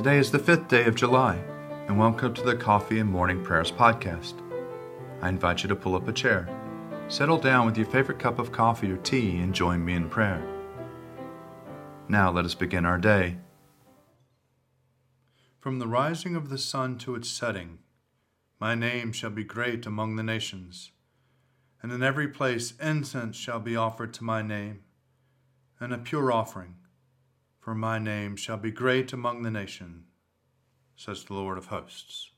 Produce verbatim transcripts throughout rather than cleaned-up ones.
Today is the fifth day of July, and welcome to the Coffee and Morning Prayers podcast. I invite you to pull up a chair, settle down with your favorite cup of coffee or tea, and join me in prayer. Now let us begin our day. From the rising of the sun to its setting, my name shall be great among the nations, and in every place incense shall be offered to my name, and a pure offering. For my name shall be great among the nation, says the Lord of hosts.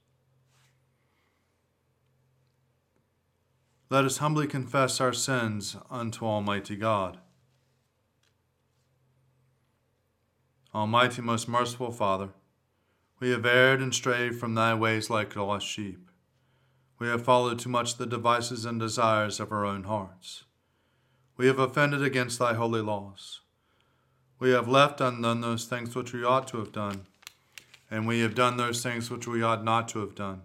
Let us humbly confess our sins unto Almighty God. Almighty, most merciful Father, we have erred and strayed from thy ways like lost sheep. We have followed too much the devices and desires of our own hearts. We have offended against thy holy laws. We have left undone those things which we ought to have done, and we have done those things which we ought not to have done.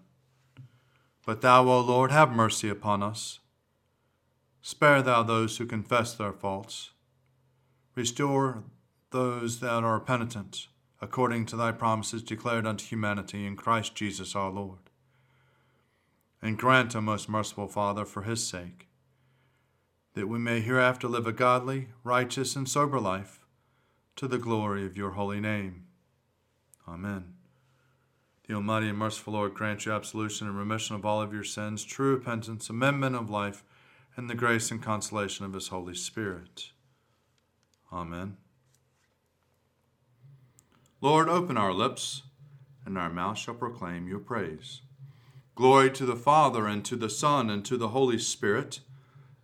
But thou, O Lord, have mercy upon us. Spare thou those who confess their faults. Restore those that are penitent, according to thy promises declared unto humanity in Christ Jesus our Lord. And grant, O most merciful Father, for his sake, that we may hereafter live a godly, righteous, and sober life, to the glory of your holy name. Amen. The Almighty and merciful Lord grant you absolution and remission of all of your sins, true repentance, amendment of life, and the grace and consolation of his Holy Spirit. Amen. Lord, open our lips, and our mouth shall proclaim your praise. Glory to the Father, and to the Son, and to the Holy Spirit,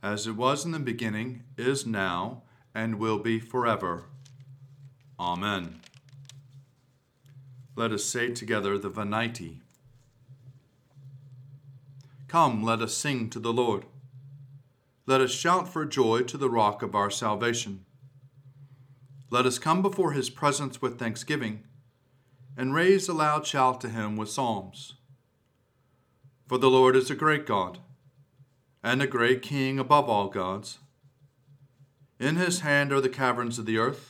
as it was in the beginning, is now, and will be forever. Amen. Let us say together the Venite. Come, let us sing to the Lord. Let us shout for joy to the rock of our salvation. Let us come before his presence with thanksgiving, and raise a loud shout to him with psalms. For the Lord is a great God, and a great King above all gods. In his hand are the caverns of the earth,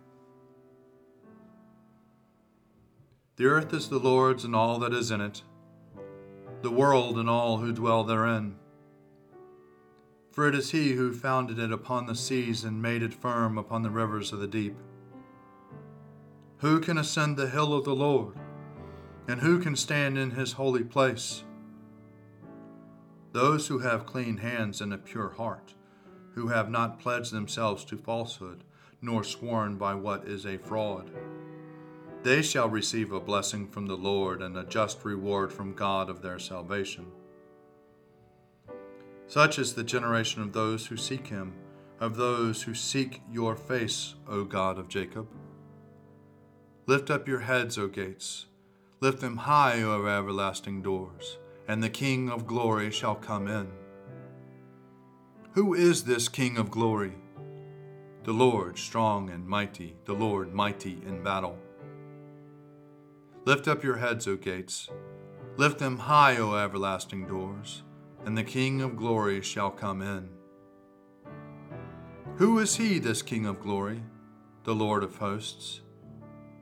The earth is the Lord's and all that is in it, the world and all who dwell therein. For it is he who founded it upon the seas and made it firm upon the rivers of the deep. Who can ascend the hill of the Lord, and who can stand in his holy place? Those who have clean hands and a pure heart, who have not pledged themselves to falsehood, nor sworn by what is a fraud. They shall receive a blessing from the Lord and a just reward from God of their salvation. Such is the generation of those who seek him, of those who seek your face, O God of Jacob. Lift up your heads, O gates. Lift them high, O everlasting doors, and the King of glory shall come in. Who is this King of glory? The Lord strong and mighty, the Lord mighty in battle. Lift up your heads, O gates. Lift them high, O everlasting doors, and the King of glory shall come in. Who is he, this King of glory? The Lord of hosts.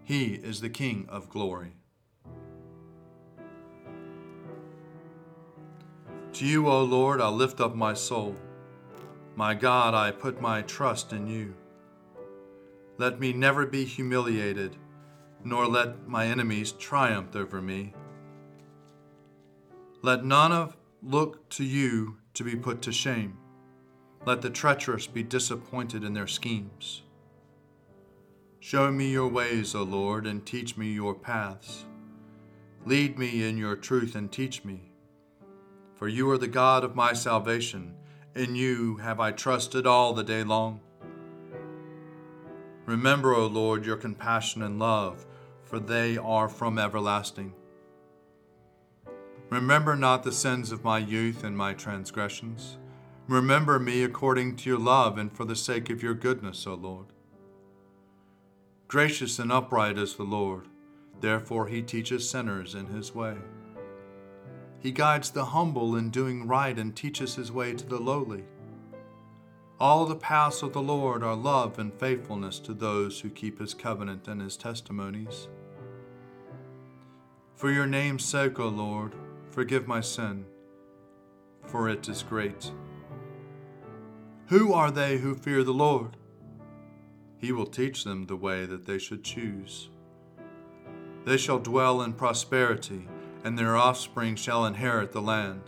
He is the King of glory. To you, O Lord, I lift up my soul. My God, I put my trust in you. Let me never be humiliated, nor let my enemies triumph over me. Let none of look to you to be put to shame. Let the treacherous be disappointed in their schemes. Show me your ways, O Lord, and teach me your paths. Lead me in your truth and teach me. For you are the God of my salvation. In you have I trusted all the day long. Remember, O Lord, your compassion and love, for they are from everlasting. Remember not the sins of my youth and my transgressions. Remember me according to your love and for the sake of your goodness, O Lord. Gracious and upright is the Lord, therefore he teaches sinners in his way. He guides the humble in doing right and teaches his way to the lowly. All the paths of the Lord are love and faithfulness to those who keep his covenant and his testimonies. For your name's sake, O Lord, forgive my sin, for it is great. Who are they who fear the Lord? He will teach them the way that they should choose. They shall dwell in prosperity, and their offspring shall inherit the land.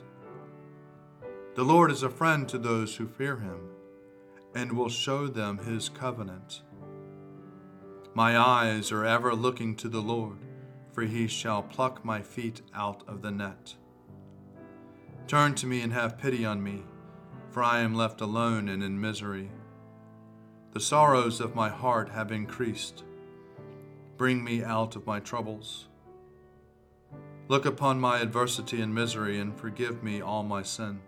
The Lord is a friend to those who fear him, and will show them his covenant. My eyes are ever looking to the Lord, for he shall pluck my feet out of the net. Turn to me and have pity on me, for I am left alone and in misery. The sorrows of my heart have increased. Bring me out of my troubles. Look upon my adversity and misery, and forgive me all my sin.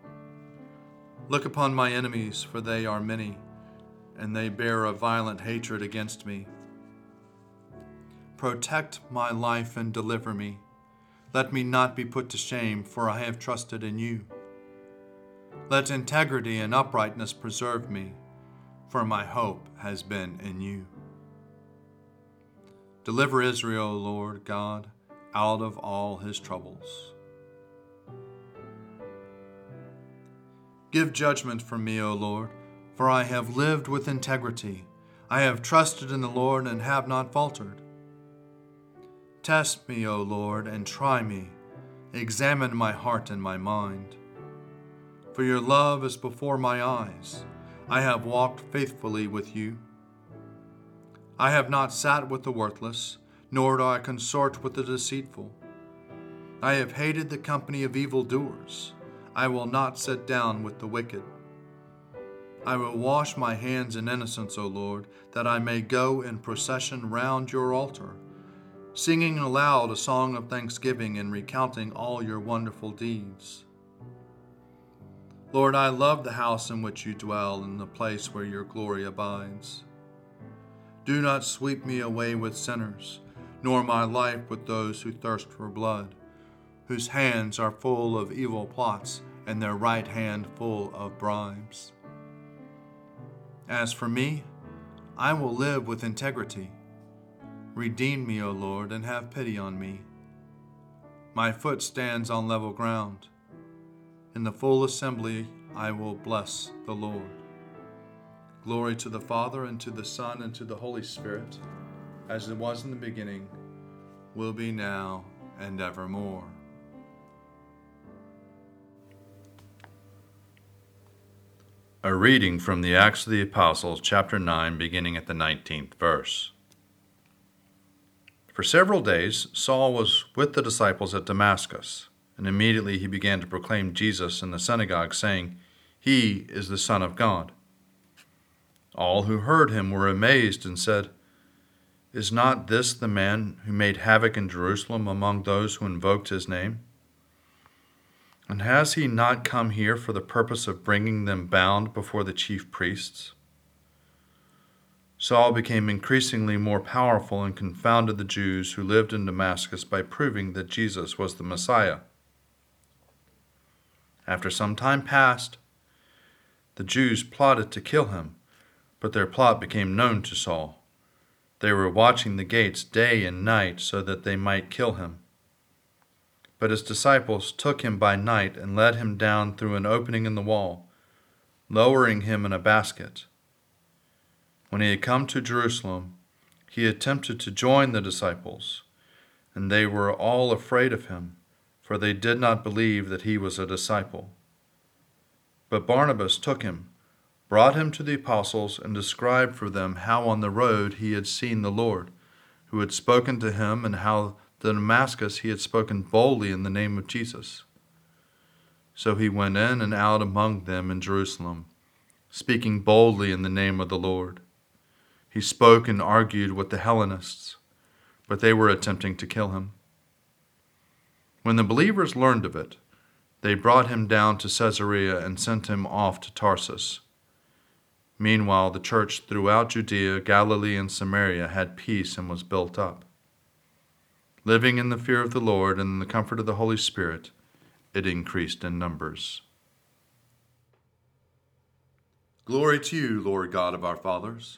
Look upon my enemies, for they are many, and they bear a violent hatred against me. Protect my life and deliver me. Let me not be put to shame, for I have trusted in you. Let integrity and uprightness preserve me, for my hope has been in you. Deliver Israel, O Lord God, out of all his troubles. Give judgment for me, O Lord, for I have lived with integrity. I have trusted in the Lord and have not faltered. Test me, O Lord, and try me. Examine my heart and my mind. For your love is before my eyes. I have walked faithfully with you. I have not sat with the worthless, nor do I consort with the deceitful. I have hated the company of evildoers. I will not sit down with the wicked. I will wash my hands in innocence, O Lord, that I may go in procession round your altar, singing aloud a song of thanksgiving and recounting all your wonderful deeds. Lord, I love the house in which you dwell and the place where your glory abides. Do not sweep me away with sinners, nor my life with those who thirst for blood, whose hands are full of evil plots and their right hand full of bribes. As for me, I will live with integrity. Redeem me, O Lord, and have pity on me. My foot stands on level ground. In the full assembly I will bless the Lord. Glory to the Father, and to the Son, and to the Holy Spirit, as it was in the beginning, will be now, and evermore. A reading from the Acts of the Apostles, chapter nine, beginning at the nineteenth verse. For several days, Saul was with the disciples at Damascus, and immediately he began to proclaim Jesus in the synagogue, saying, "He is the Son of God." All who heard him were amazed and said, "Is not this the man who made havoc in Jerusalem among those who invoked his name? And has he not come here for the purpose of bringing them bound before the chief priests?" Saul became increasingly more powerful and confounded the Jews who lived in Damascus by proving that Jesus was the Messiah. After some time passed, the Jews plotted to kill him, but their plot became known to Saul. They were watching the gates day and night so that they might kill him. But his disciples took him by night and led him down through an opening in the wall, lowering him in a basket. When he had come to Jerusalem, he attempted to join the disciples, and they were all afraid of him, for they did not believe that he was a disciple. But Barnabas took him, brought him to the apostles, and described for them how on the road he had seen the Lord, who had spoken to him, and how in Damascus he had spoken boldly in the name of Jesus. So he went in and out among them in Jerusalem, speaking boldly in the name of the Lord. He spoke and argued with the Hellenists, but they were attempting to kill him. When the believers learned of it, they brought him down to Caesarea and sent him off to Tarsus. Meanwhile, the church throughout Judea, Galilee, and Samaria had peace and was built up. Living in the fear of the Lord and in the comfort of the Holy Spirit, it increased in numbers. Glory to you, Lord God of our fathers.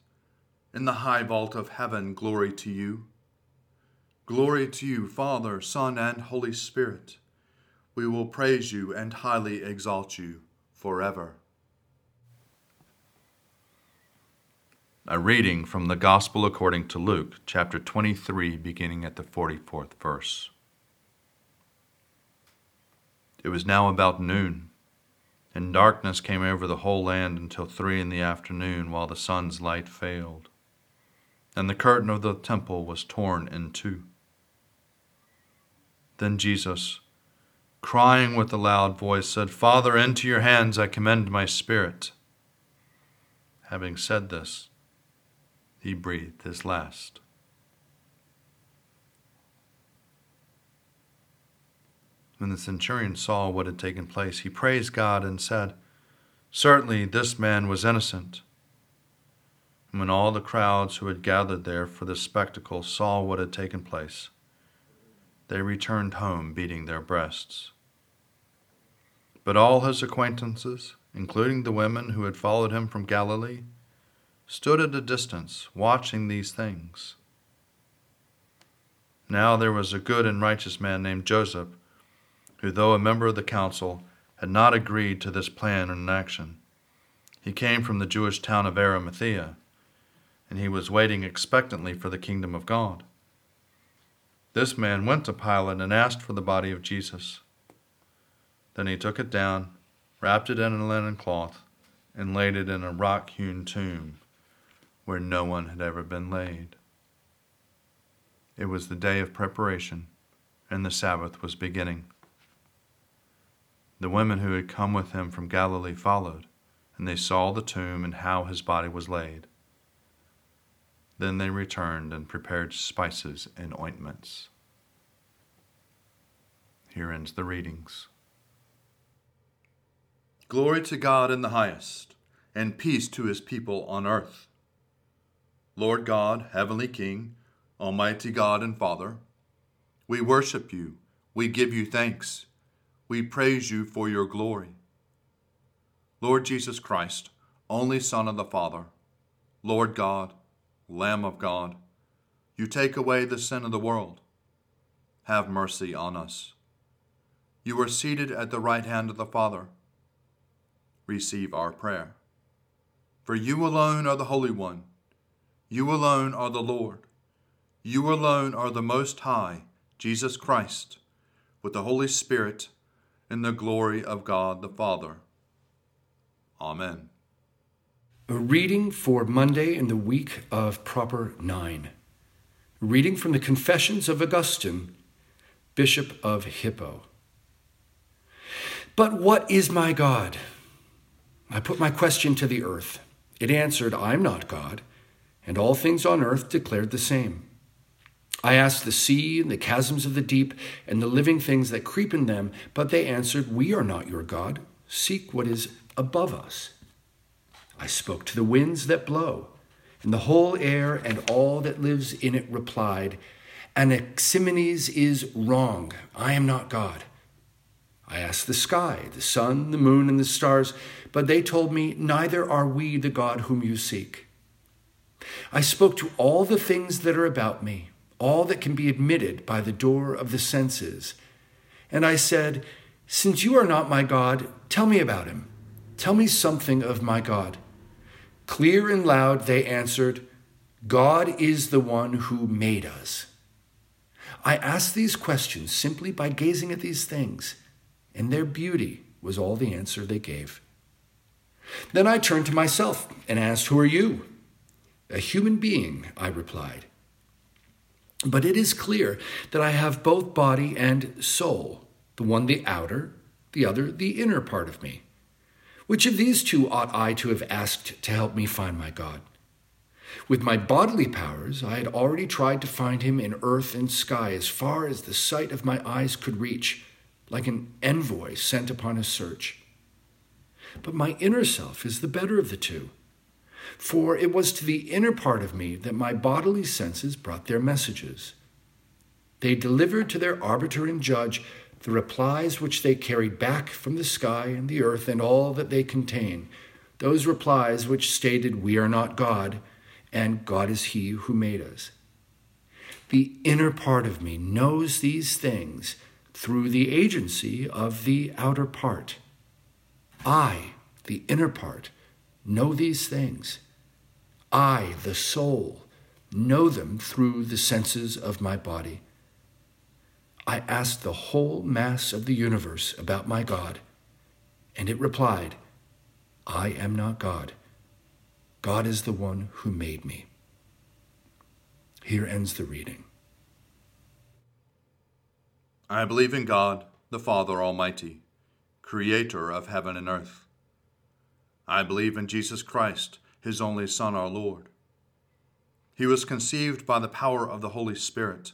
In the high vault of heaven, glory to you. Glory to you, Father, Son, and Holy Spirit. We will praise you and highly exalt you forever. A reading from the Gospel according to Luke, chapter twenty-three, beginning at the forty-fourth verse. It was now about noon, and darkness came over the whole land until three in the afternoon, while the sun's light failed, and the curtain of the temple was torn in two. Then Jesus, crying with a loud voice, said, "Father, into your hands I commend my spirit." Having said this, he breathed his last. When the centurion saw what had taken place, he praised God and said, "Certainly this man was innocent." And when all the crowds who had gathered there for this spectacle saw what had taken place, they returned home beating their breasts. But all his acquaintances, including the women who had followed him from Galilee, stood at a distance watching these things. Now there was a good and righteous man named Joseph, who, though a member of the council, had not agreed to this plan and action. He came from the Jewish town of Arimathea, and he was waiting expectantly for the kingdom of God. This man went to Pilate and asked for the body of Jesus. Then he took it down, wrapped it in a linen cloth, and laid it in a rock-hewn tomb where no one had ever been laid. It was the day of preparation, and the Sabbath was beginning. The women who had come with him from Galilee followed, and they saw the tomb and how his body was laid. Then they returned and prepared spices and ointments. Here ends the readings. Glory to God in the highest, and peace to his people on earth. Lord God, Heavenly King, Almighty God and Father, we worship you, we give you thanks, we praise you for your glory. Lord Jesus Christ, only Son of the Father, Lord God, Lamb of God, you take away the sin of the world. Have mercy on us. You are seated at the right hand of the Father. Receive our prayer. For you alone are the Holy One. You alone are the Lord. You alone are the Most High, Jesus Christ, with the Holy Spirit, in the glory of God the Father. Amen. A reading for Monday in the week of Proper Nine. A reading from the Confessions of Augustine, Bishop of Hippo. But what is my God? I put my question to the earth. It answered, I am not God, and all things on earth declared the same. I asked the sea and the chasms of the deep and the living things that creep in them, but they answered, we are not your God. Seek what is above us. I spoke to the winds that blow, and the whole air and all that lives in it replied, Anaximenes is wrong. I am not God. I asked the sky, the sun, the moon, and the stars, but they told me, neither are we the God whom you seek. I spoke to all the things that are about me, all that can be admitted by the door of the senses. And I said, since you are not my God, tell me about him. Tell me something of my God. Clear and loud they answered, God is the one who made us. I asked these questions simply by gazing at these things, and their beauty was all the answer they gave. Then I turned to myself and asked, "Who are you?" "A human being," I replied. "But it is clear that I have both body and soul, the one the outer, the other the inner part of me. Which of these two ought I to have asked to help me find my God? With my bodily powers, I had already tried to find him in earth and sky as far as the sight of my eyes could reach, like an envoy sent upon a search. But my inner self is the better of the two, for it was to the inner part of me that my bodily senses brought their messages. They delivered to their arbiter and judge the replies which they carried back from the sky and the earth and all that they contain, those replies which stated, 'We are not God, and God is he who made us.' The inner part of me knows these things through the agency of the outer part. I, the inner part, know these things. I, the soul, know them through the senses of my body. I asked the whole mass of the universe about my God, and it replied, 'I am not God. God is the one who made me.'" Here ends the reading. I believe in God, the Father Almighty, creator of heaven and earth. I believe in Jesus Christ, his only Son, our Lord. He was conceived by the power of the Holy Spirit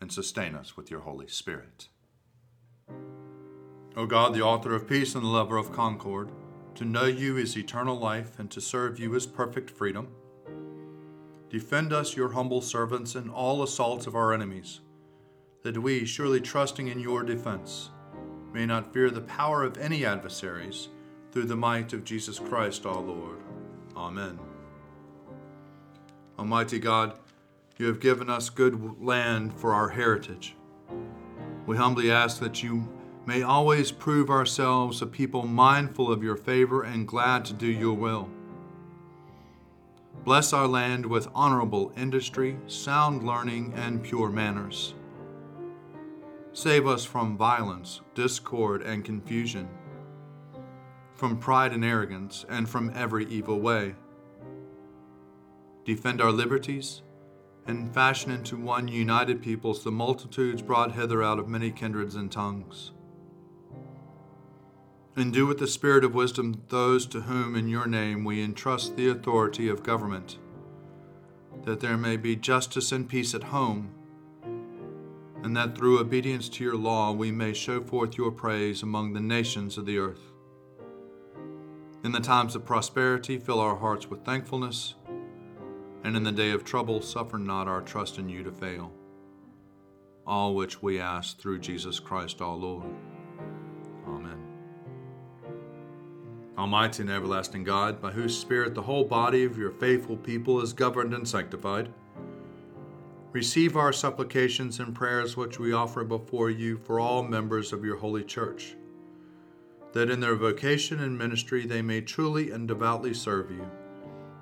and sustain us with your Holy Spirit. O God, the author of peace and the lover of concord, to know you is eternal life, and to serve you is perfect freedom. Defend us, your humble servants, in all assaults of our enemies, that we, surely trusting in your defense, may not fear the power of any adversaries, through the might of Jesus Christ our Lord. Amen. Almighty God, you have given us good land for our heritage. We humbly ask that you may always prove ourselves a people mindful of your favor and glad to do your will. Bless our land with honorable industry, sound learning, and pure manners. Save us from violence, discord, and confusion, from pride and arrogance, and from every evil way. Defend our liberties, and fashion into one united peoples the multitudes brought hither out of many kindreds and tongues. Endue with the spirit of wisdom those to whom in your name we entrust the authority of government, that there may be justice and peace at home, and that through obedience to your law we may show forth your praise among the nations of the earth. In the times of prosperity, fill our hearts with thankfulness, and in the day of trouble, suffer not our trust in you to fail. All which we ask through Jesus Christ our Lord. Amen. Almighty and everlasting God, by whose Spirit the whole body of your faithful people is governed and sanctified, receive our supplications and prayers which we offer before you for all members of your holy church, that in their vocation and ministry they may truly and devoutly serve you,